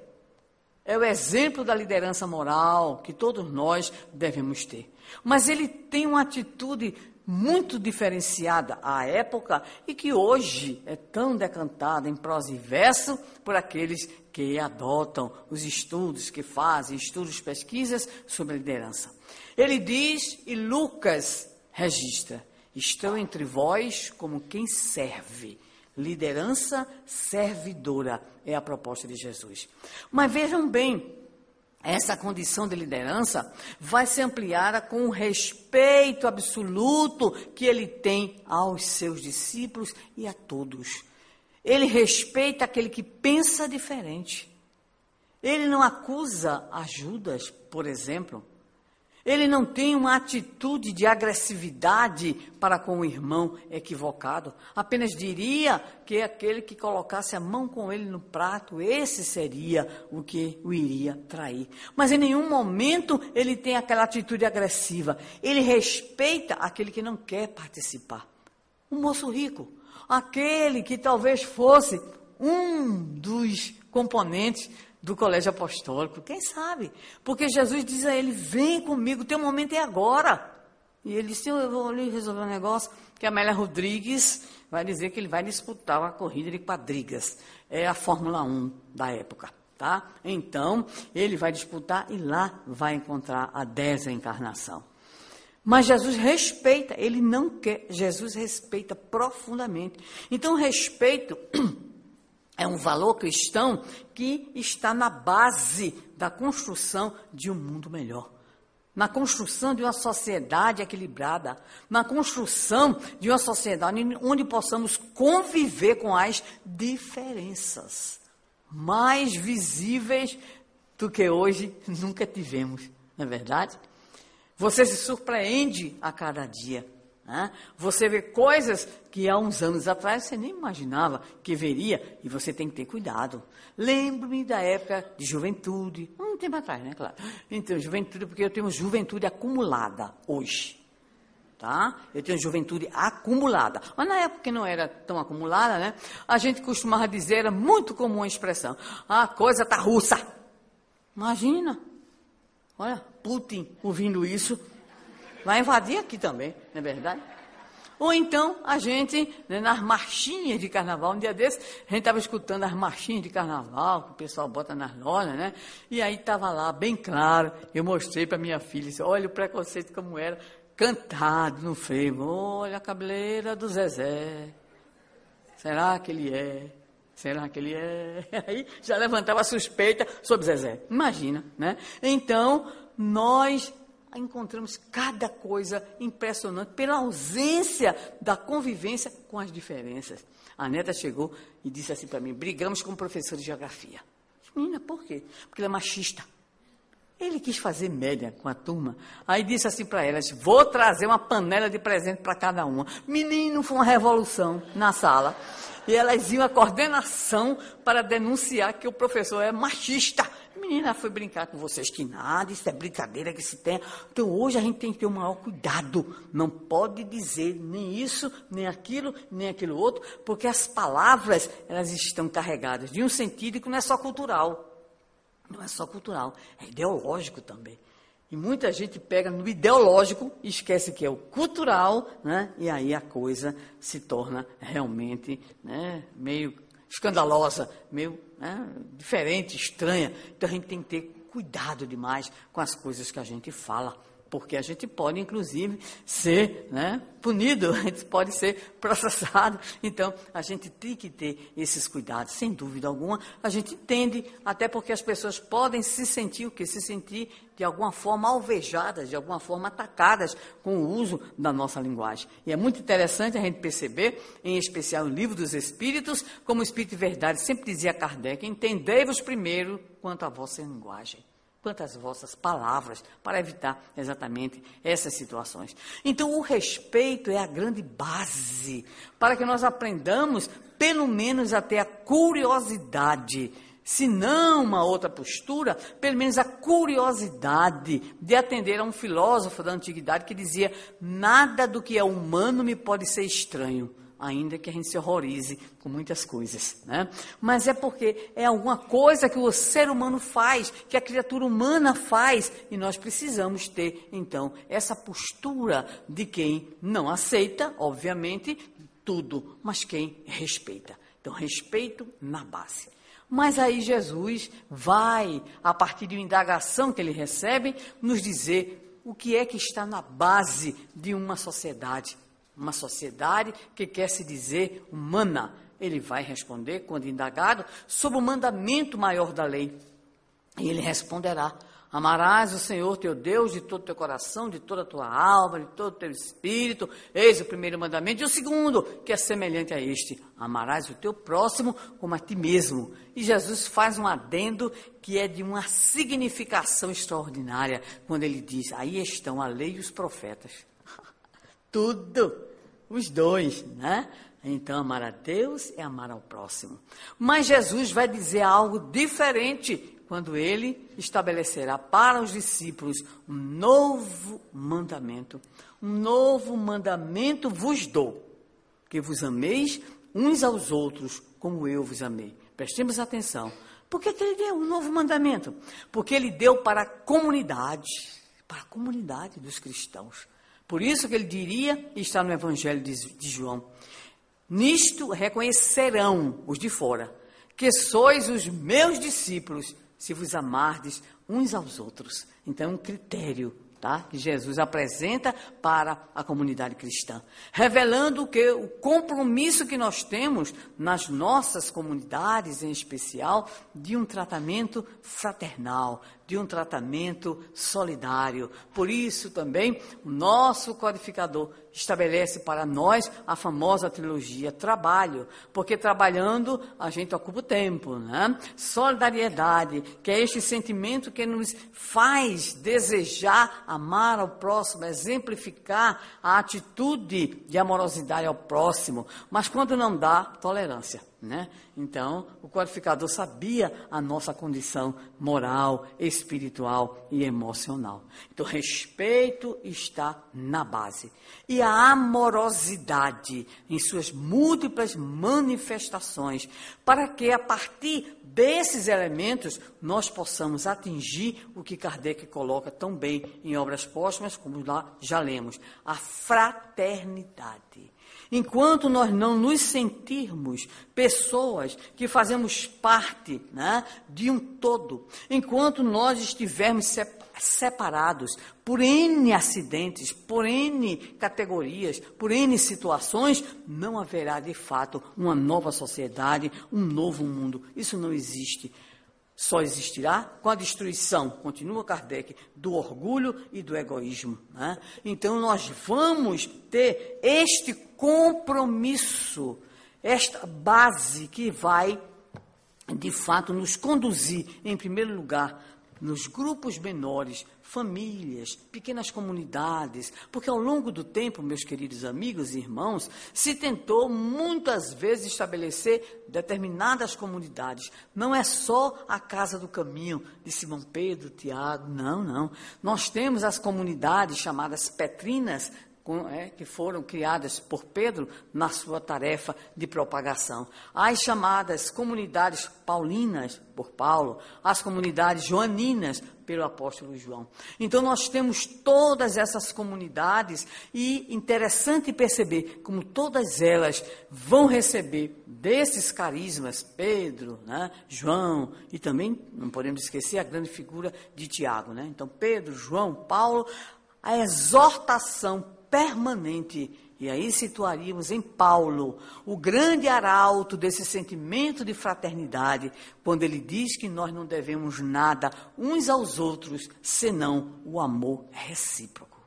é o exemplo da liderança moral que todos nós devemos ter. Mas ele tem uma atitude muito diferenciada à época e que hoje é tão decantada em prosa e verso por aqueles que adotam os estudos, que fazem estudos, pesquisas sobre a liderança. Ele diz, e Lucas registra: estou entre vós como quem serve. Liderança servidora é a proposta de Jesus. Mas vejam bem, essa condição de liderança vai ser ampliada com o respeito absoluto que ele tem aos seus discípulos e a todos. Ele respeita aquele que pensa diferente. Ele não acusa a Judas, por exemplo. Ele não tem uma atitude de agressividade para com o irmão equivocado. Apenas diria que aquele que colocasse a mão com ele no prato, esse seria o que o iria trair. Mas em nenhum momento ele tem aquela atitude agressiva. Ele respeita aquele que não quer participar. O moço rico, aquele que talvez fosse um dos componentes do colégio apostólico, quem sabe? Porque Jesus diz a ele: vem comigo, teu momento é agora. E ele disse: eu vou ali resolver um negócio, que a Amélia Rodrigues vai dizer que ele vai disputar uma corrida de quadrigas. É a Fórmula um da época, tá? Então, ele vai disputar e lá vai encontrar a desencarnação. Mas Jesus respeita, ele não quer, Jesus respeita profundamente. Então, respeito é um valor cristão que está na base da construção de um mundo melhor, na construção de uma sociedade equilibrada, na construção de uma sociedade onde possamos conviver com as diferenças mais visíveis do que hoje nunca tivemos, não é verdade? Você se surpreende a cada dia. Você vê coisas que há uns anos atrás você nem imaginava que veria, e você tem que ter cuidado. Lembro-me da época de juventude, um tempo atrás, né, claro. Então, juventude, porque eu tenho juventude acumulada hoje, tá? Eu tenho juventude acumulada. Mas na época que não era tão acumulada, né, a gente costumava dizer, era muito comum a expressão: a coisa tá russa. Imagina, olha, Putin ouvindo isso, vai invadir aqui também, não é verdade? Ou então, a gente, né, nas marchinhas de carnaval, um dia desse, a gente estava escutando as marchinhas de carnaval, que o pessoal bota nas lojas, né? E aí estava lá, bem claro, eu mostrei para minha filha, disse: olha o preconceito como era, cantado no frevo: olha a cabeleira do Zezé, será que ele é? Será que ele é? Aí já levantava a suspeita sobre Zezé, imagina, né? Então, nós encontramos cada coisa impressionante pela ausência da convivência com as diferenças. A neta chegou e disse assim para mim: brigamos com o professor de geografia. Menina, por quê? Porque ele é machista. Ele quis fazer média com a turma. Aí disse assim para ela: vou trazer uma panela de presente para cada uma. Menino, foi uma revolução na sala. E elas iam à coordenação para denunciar que o professor é machista. Menina, foi brincar com vocês, que nada, isso é brincadeira que se tem. Então, hoje a gente tem que ter o maior cuidado. Não pode dizer nem isso, nem aquilo, nem aquilo outro, porque as palavras, elas estão carregadas de um sentido que não é só cultural. Não é só cultural, é ideológico também. E muita gente pega no ideológico e esquece que é o cultural, né? E aí a coisa se torna realmente, né, meio escandalosa, meio, né, diferente, estranha. Então a gente tem que ter cuidado demais com as coisas que a gente fala, porque a gente pode, inclusive, ser, né, punido, a gente pode ser processado. Então, a gente tem que ter esses cuidados, sem dúvida alguma. A gente entende, até porque as pessoas podem se sentir o que? Se sentir, de alguma forma, alvejadas, de alguma forma, atacadas com o uso da nossa linguagem. E é muito interessante a gente perceber, em especial no Livro dos Espíritos, como o Espírito de Verdade sempre dizia Kardec, entendei-vos primeiro quanto à vossa linguagem, quanto às vossas palavras, para evitar exatamente essas situações. Então, o respeito é a grande base para que nós aprendamos, pelo menos, até a curiosidade, se não uma outra postura, pelo menos a curiosidade de atender a um filósofo da antiguidade que dizia: nada do que é humano me pode ser estranho, ainda que a gente se horrorize com muitas coisas, né? Mas é porque é alguma coisa que o ser humano faz, que a criatura humana faz, e nós precisamos ter, então, essa postura de quem não aceita, obviamente, tudo, mas quem respeita. Então, respeito na base. Mas aí Jesus vai, a partir de uma indagação que ele recebe, nos dizer o que é que está na base de uma sociedade. Uma sociedade que quer se dizer humana. Ele vai responder, quando indagado, sobre o mandamento maior da lei. E ele responderá: amarás o Senhor teu Deus de todo o teu coração, de toda a tua alma, de todo o teu espírito. Eis o primeiro mandamento. E o segundo, que é semelhante a este: amarás o teu próximo como a ti mesmo. E Jesus faz um adendo que é de uma significação extraordinária, quando ele diz: aí estão a lei e os profetas. Tudo, os dois, né? Então, amar a Deus é amar ao próximo. Mas Jesus vai dizer algo diferente quando ele estabelecerá para os discípulos um novo mandamento. Um novo mandamento vos dou, que vos ameis uns aos outros como eu vos amei. Prestemos atenção. Por que que ele deu um novo mandamento? Porque ele deu para a comunidade, para a comunidade dos cristãos. Por isso que ele diria, está no Evangelho de João: nisto reconhecerão os de fora, que sois os meus discípulos, se vos amardes uns aos outros. Então é um critério, tá, que Jesus apresenta para a comunidade cristã, revelando que o compromisso que nós temos nas nossas comunidades, em especial, de um tratamento fraternal, de um tratamento solidário. Por isso também o nosso codificador estabelece para nós a famosa trilogia trabalho, porque trabalhando a gente ocupa o tempo, né? Solidariedade, que é este sentimento que nos faz desejar amar ao próximo, exemplificar a atitude de amorosidade ao próximo, mas quando não dá, tolerância, né? Então, o codificador sabia a nossa condição moral, espiritual e emocional. Então, respeito está na base. E a amorosidade, em suas múltiplas manifestações, para que a partir desses elementos nós possamos atingir o que Kardec coloca tão bem em obras póstumas, como lá já lemos: a fraternidade. Enquanto nós não nos sentirmos pessoas que fazemos parte, né, de um todo, enquanto nós estivermos separados por N acidentes, por N categorias, por N situações, não haverá de fato uma nova sociedade, um novo mundo. Isso não existe. Só existirá com a destruição, continua Kardec, do orgulho e do egoísmo, né? Então, nós vamos ter este compromisso, esta base que vai, de fato, nos conduzir, em primeiro lugar, nos grupos menores, famílias, pequenas comunidades, porque ao longo do tempo, meus queridos amigos e irmãos, se tentou muitas vezes estabelecer determinadas comunidades. Não é só a Casa do Caminho de Simão Pedro, Tiago, não, não. Nós temos as comunidades chamadas petrinas, que foram criadas por Pedro na sua tarefa de propagação. As chamadas comunidades paulinas, por Paulo, as comunidades joaninas, pelo apóstolo João. Então, nós temos todas essas comunidades e interessante perceber como todas elas vão receber desses carismas, Pedro, né, João, e também, não podemos esquecer, a grande figura de Tiago, né? Então, Pedro, João, Paulo, a exortação permanente. E aí situaríamos em Paulo, o grande arauto desse sentimento de fraternidade, quando ele diz que nós não devemos nada uns aos outros, senão o amor recíproco.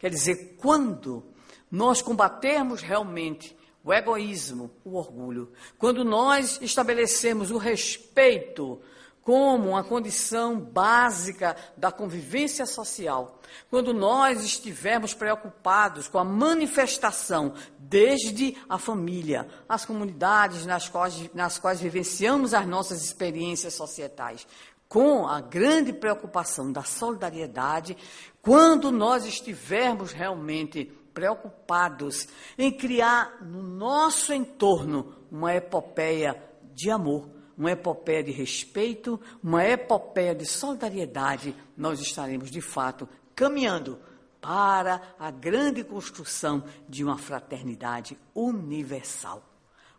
Quer dizer, quando nós combatermos realmente o egoísmo, o orgulho, quando nós estabelecemos o respeito como uma condição básica da convivência social, quando nós estivermos preocupados com a manifestação desde a família, as comunidades nas quais, nas quais vivenciamos as nossas experiências societais, com a grande preocupação da solidariedade, quando nós estivermos realmente preocupados em criar no nosso entorno uma epopeia de amor, uma epopeia de respeito, uma epopeia de solidariedade, nós estaremos, de fato, caminhando para a grande construção de uma fraternidade universal.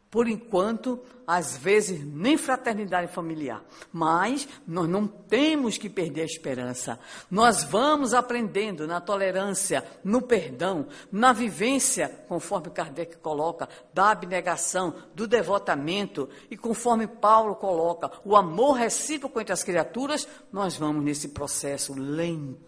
Por enquanto, às vezes, nem fraternidade familiar, mas nós não temos que perder a esperança. Nós vamos aprendendo na tolerância, no perdão, na vivência, conforme Kardec coloca, da abnegação, do devotamento, e conforme Paulo coloca, o amor recíproco entre as criaturas, nós vamos nesse processo lento.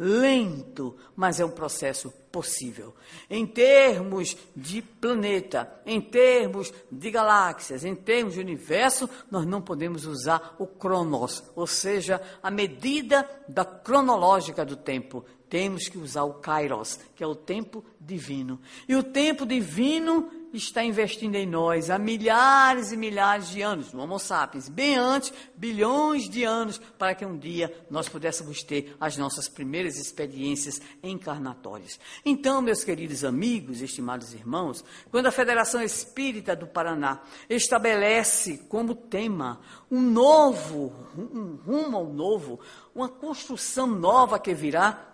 Lento, mas é um processo possível. Em termos de planeta, em termos de galáxias, em termos de universo, nós não podemos usar o cronos, ou seja, a medida da cronológica do tempo. Temos que usar o kairos, que é o tempo divino. E o tempo divino está investindo em nós há milhares e milhares de anos, no Homo sapiens, bem antes, bilhões de anos, para que um dia nós pudéssemos ter as nossas primeiras experiências encarnatórias. Então, meus queridos amigos, estimados irmãos, quando a Federação Espírita do Paraná estabelece como tema um novo, um rumo ao novo, uma construção nova que virá,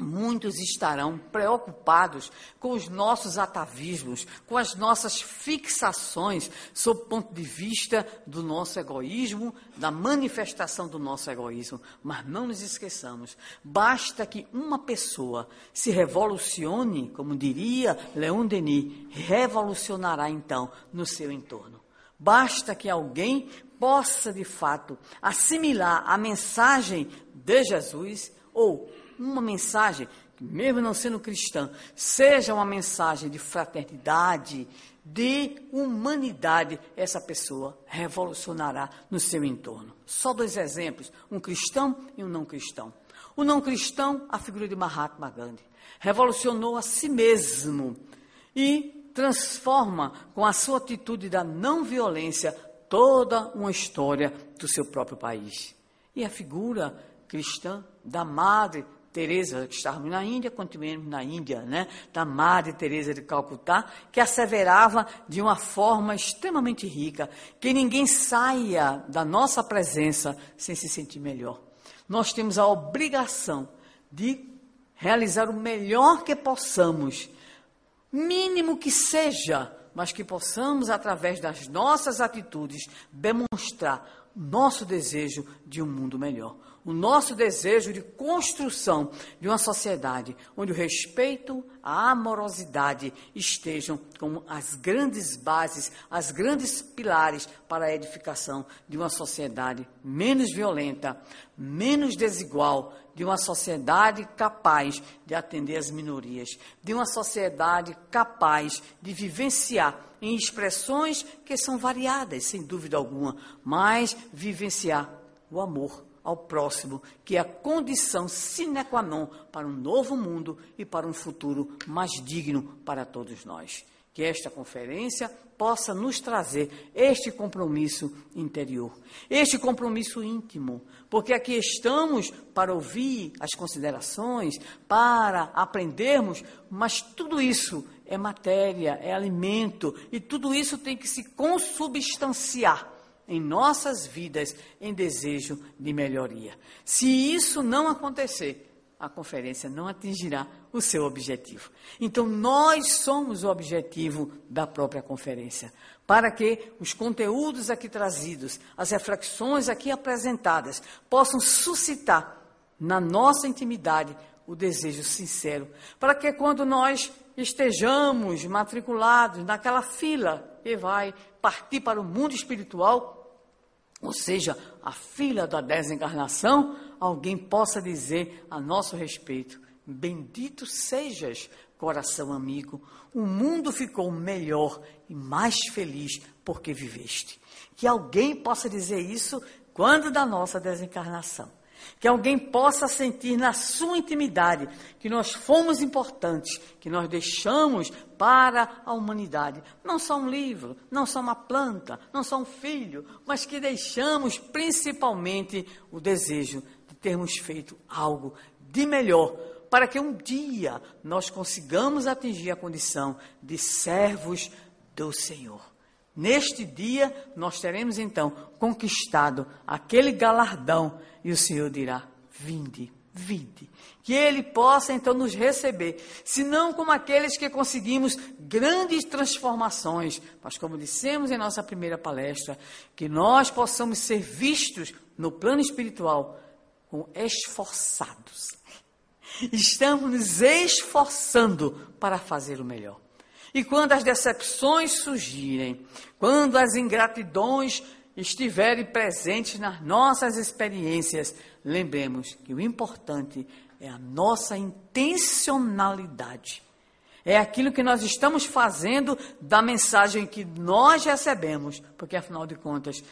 muitos estarão preocupados com os nossos atavismos, com as nossas fixações sob o ponto de vista do nosso egoísmo, da manifestação do nosso egoísmo. Mas não nos esqueçamos, basta que uma pessoa se revolucione, como diria Léon Denis, revolucionará então no seu entorno. Basta que alguém possa de fato assimilar a mensagem de Jesus ou uma mensagem, que mesmo não sendo cristã, seja uma mensagem de fraternidade, de humanidade, essa pessoa revolucionará no seu entorno. Só dois exemplos, um cristão e um não cristão. O não cristão, a figura de Mahatma Gandhi, revolucionou a si mesmo e transforma com a sua atitude da não violência toda uma história do seu próprio país. E a figura cristã da Madre Teresa, que estávamos na Índia, continuamos na Índia, né? Da Madre Teresa de Calcutá, que asseverava de uma forma extremamente rica, que ninguém saia da nossa presença sem se sentir melhor. Nós temos a obrigação de realizar o melhor que possamos, mínimo que seja, mas que possamos, através das nossas atitudes, demonstrar nosso desejo de um mundo melhor. O nosso desejo de construção de uma sociedade onde o respeito, a amorosidade estejam como as grandes bases, as grandes pilares para a edificação de uma sociedade menos violenta, menos desigual, de uma sociedade capaz de atender as minorias, de uma sociedade capaz de vivenciar em expressões que são variadas, sem dúvida alguma, mas vivenciar o amor ao próximo, que é a condição sine qua non para um novo mundo e para um futuro mais digno para todos nós. Que esta conferência possa nos trazer este compromisso interior, este compromisso íntimo, porque aqui estamos para ouvir as considerações, para aprendermos, mas tudo isso é matéria, é alimento, e tudo isso tem que se consubstanciar em nossas vidas, em desejo de melhoria. Se isso não acontecer, a conferência não atingirá o seu objetivo. Então, nós somos o objetivo da própria conferência, para que os conteúdos aqui trazidos, as reflexões aqui apresentadas, possam suscitar na nossa intimidade o desejo sincero, para que quando nós estejamos matriculados naquela fila que vai partir para o mundo espiritual, ou seja, a fila da desencarnação, alguém possa dizer a nosso respeito: bendito sejas, coração amigo, o mundo ficou melhor e mais feliz porque viveste. Que alguém possa dizer isso quando da nossa desencarnação. Que alguém possa sentir na sua intimidade que nós fomos importantes, que nós deixamos para a humanidade. Não só um livro, não só uma planta, não só um filho, mas que deixamos principalmente o desejo de termos feito algo de melhor, para que um dia nós consigamos atingir a condição de servos do Senhor. Neste dia, nós teremos então conquistado aquele galardão e o Senhor dirá: vinde, vinde. Que Ele possa então nos receber, se não como aqueles que conseguimos grandes transformações, mas como dissemos em nossa primeira palestra, que nós possamos ser vistos no plano espiritual como esforçados. Estamos nos esforçando para fazer o melhor. E quando as decepções surgirem, quando as ingratidões estiverem presentes nas nossas experiências, lembremos que o importante é a nossa intencionalidade. É aquilo que nós estamos fazendo da mensagem que nós recebemos, porque afinal de contas,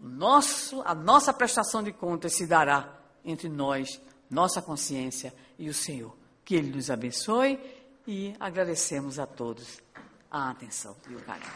o nosso, a nossa prestação de contas se dará entre nós, nossa consciência e o Senhor. Que Ele nos abençoe e agradecemos a todos a atenção e o carinho.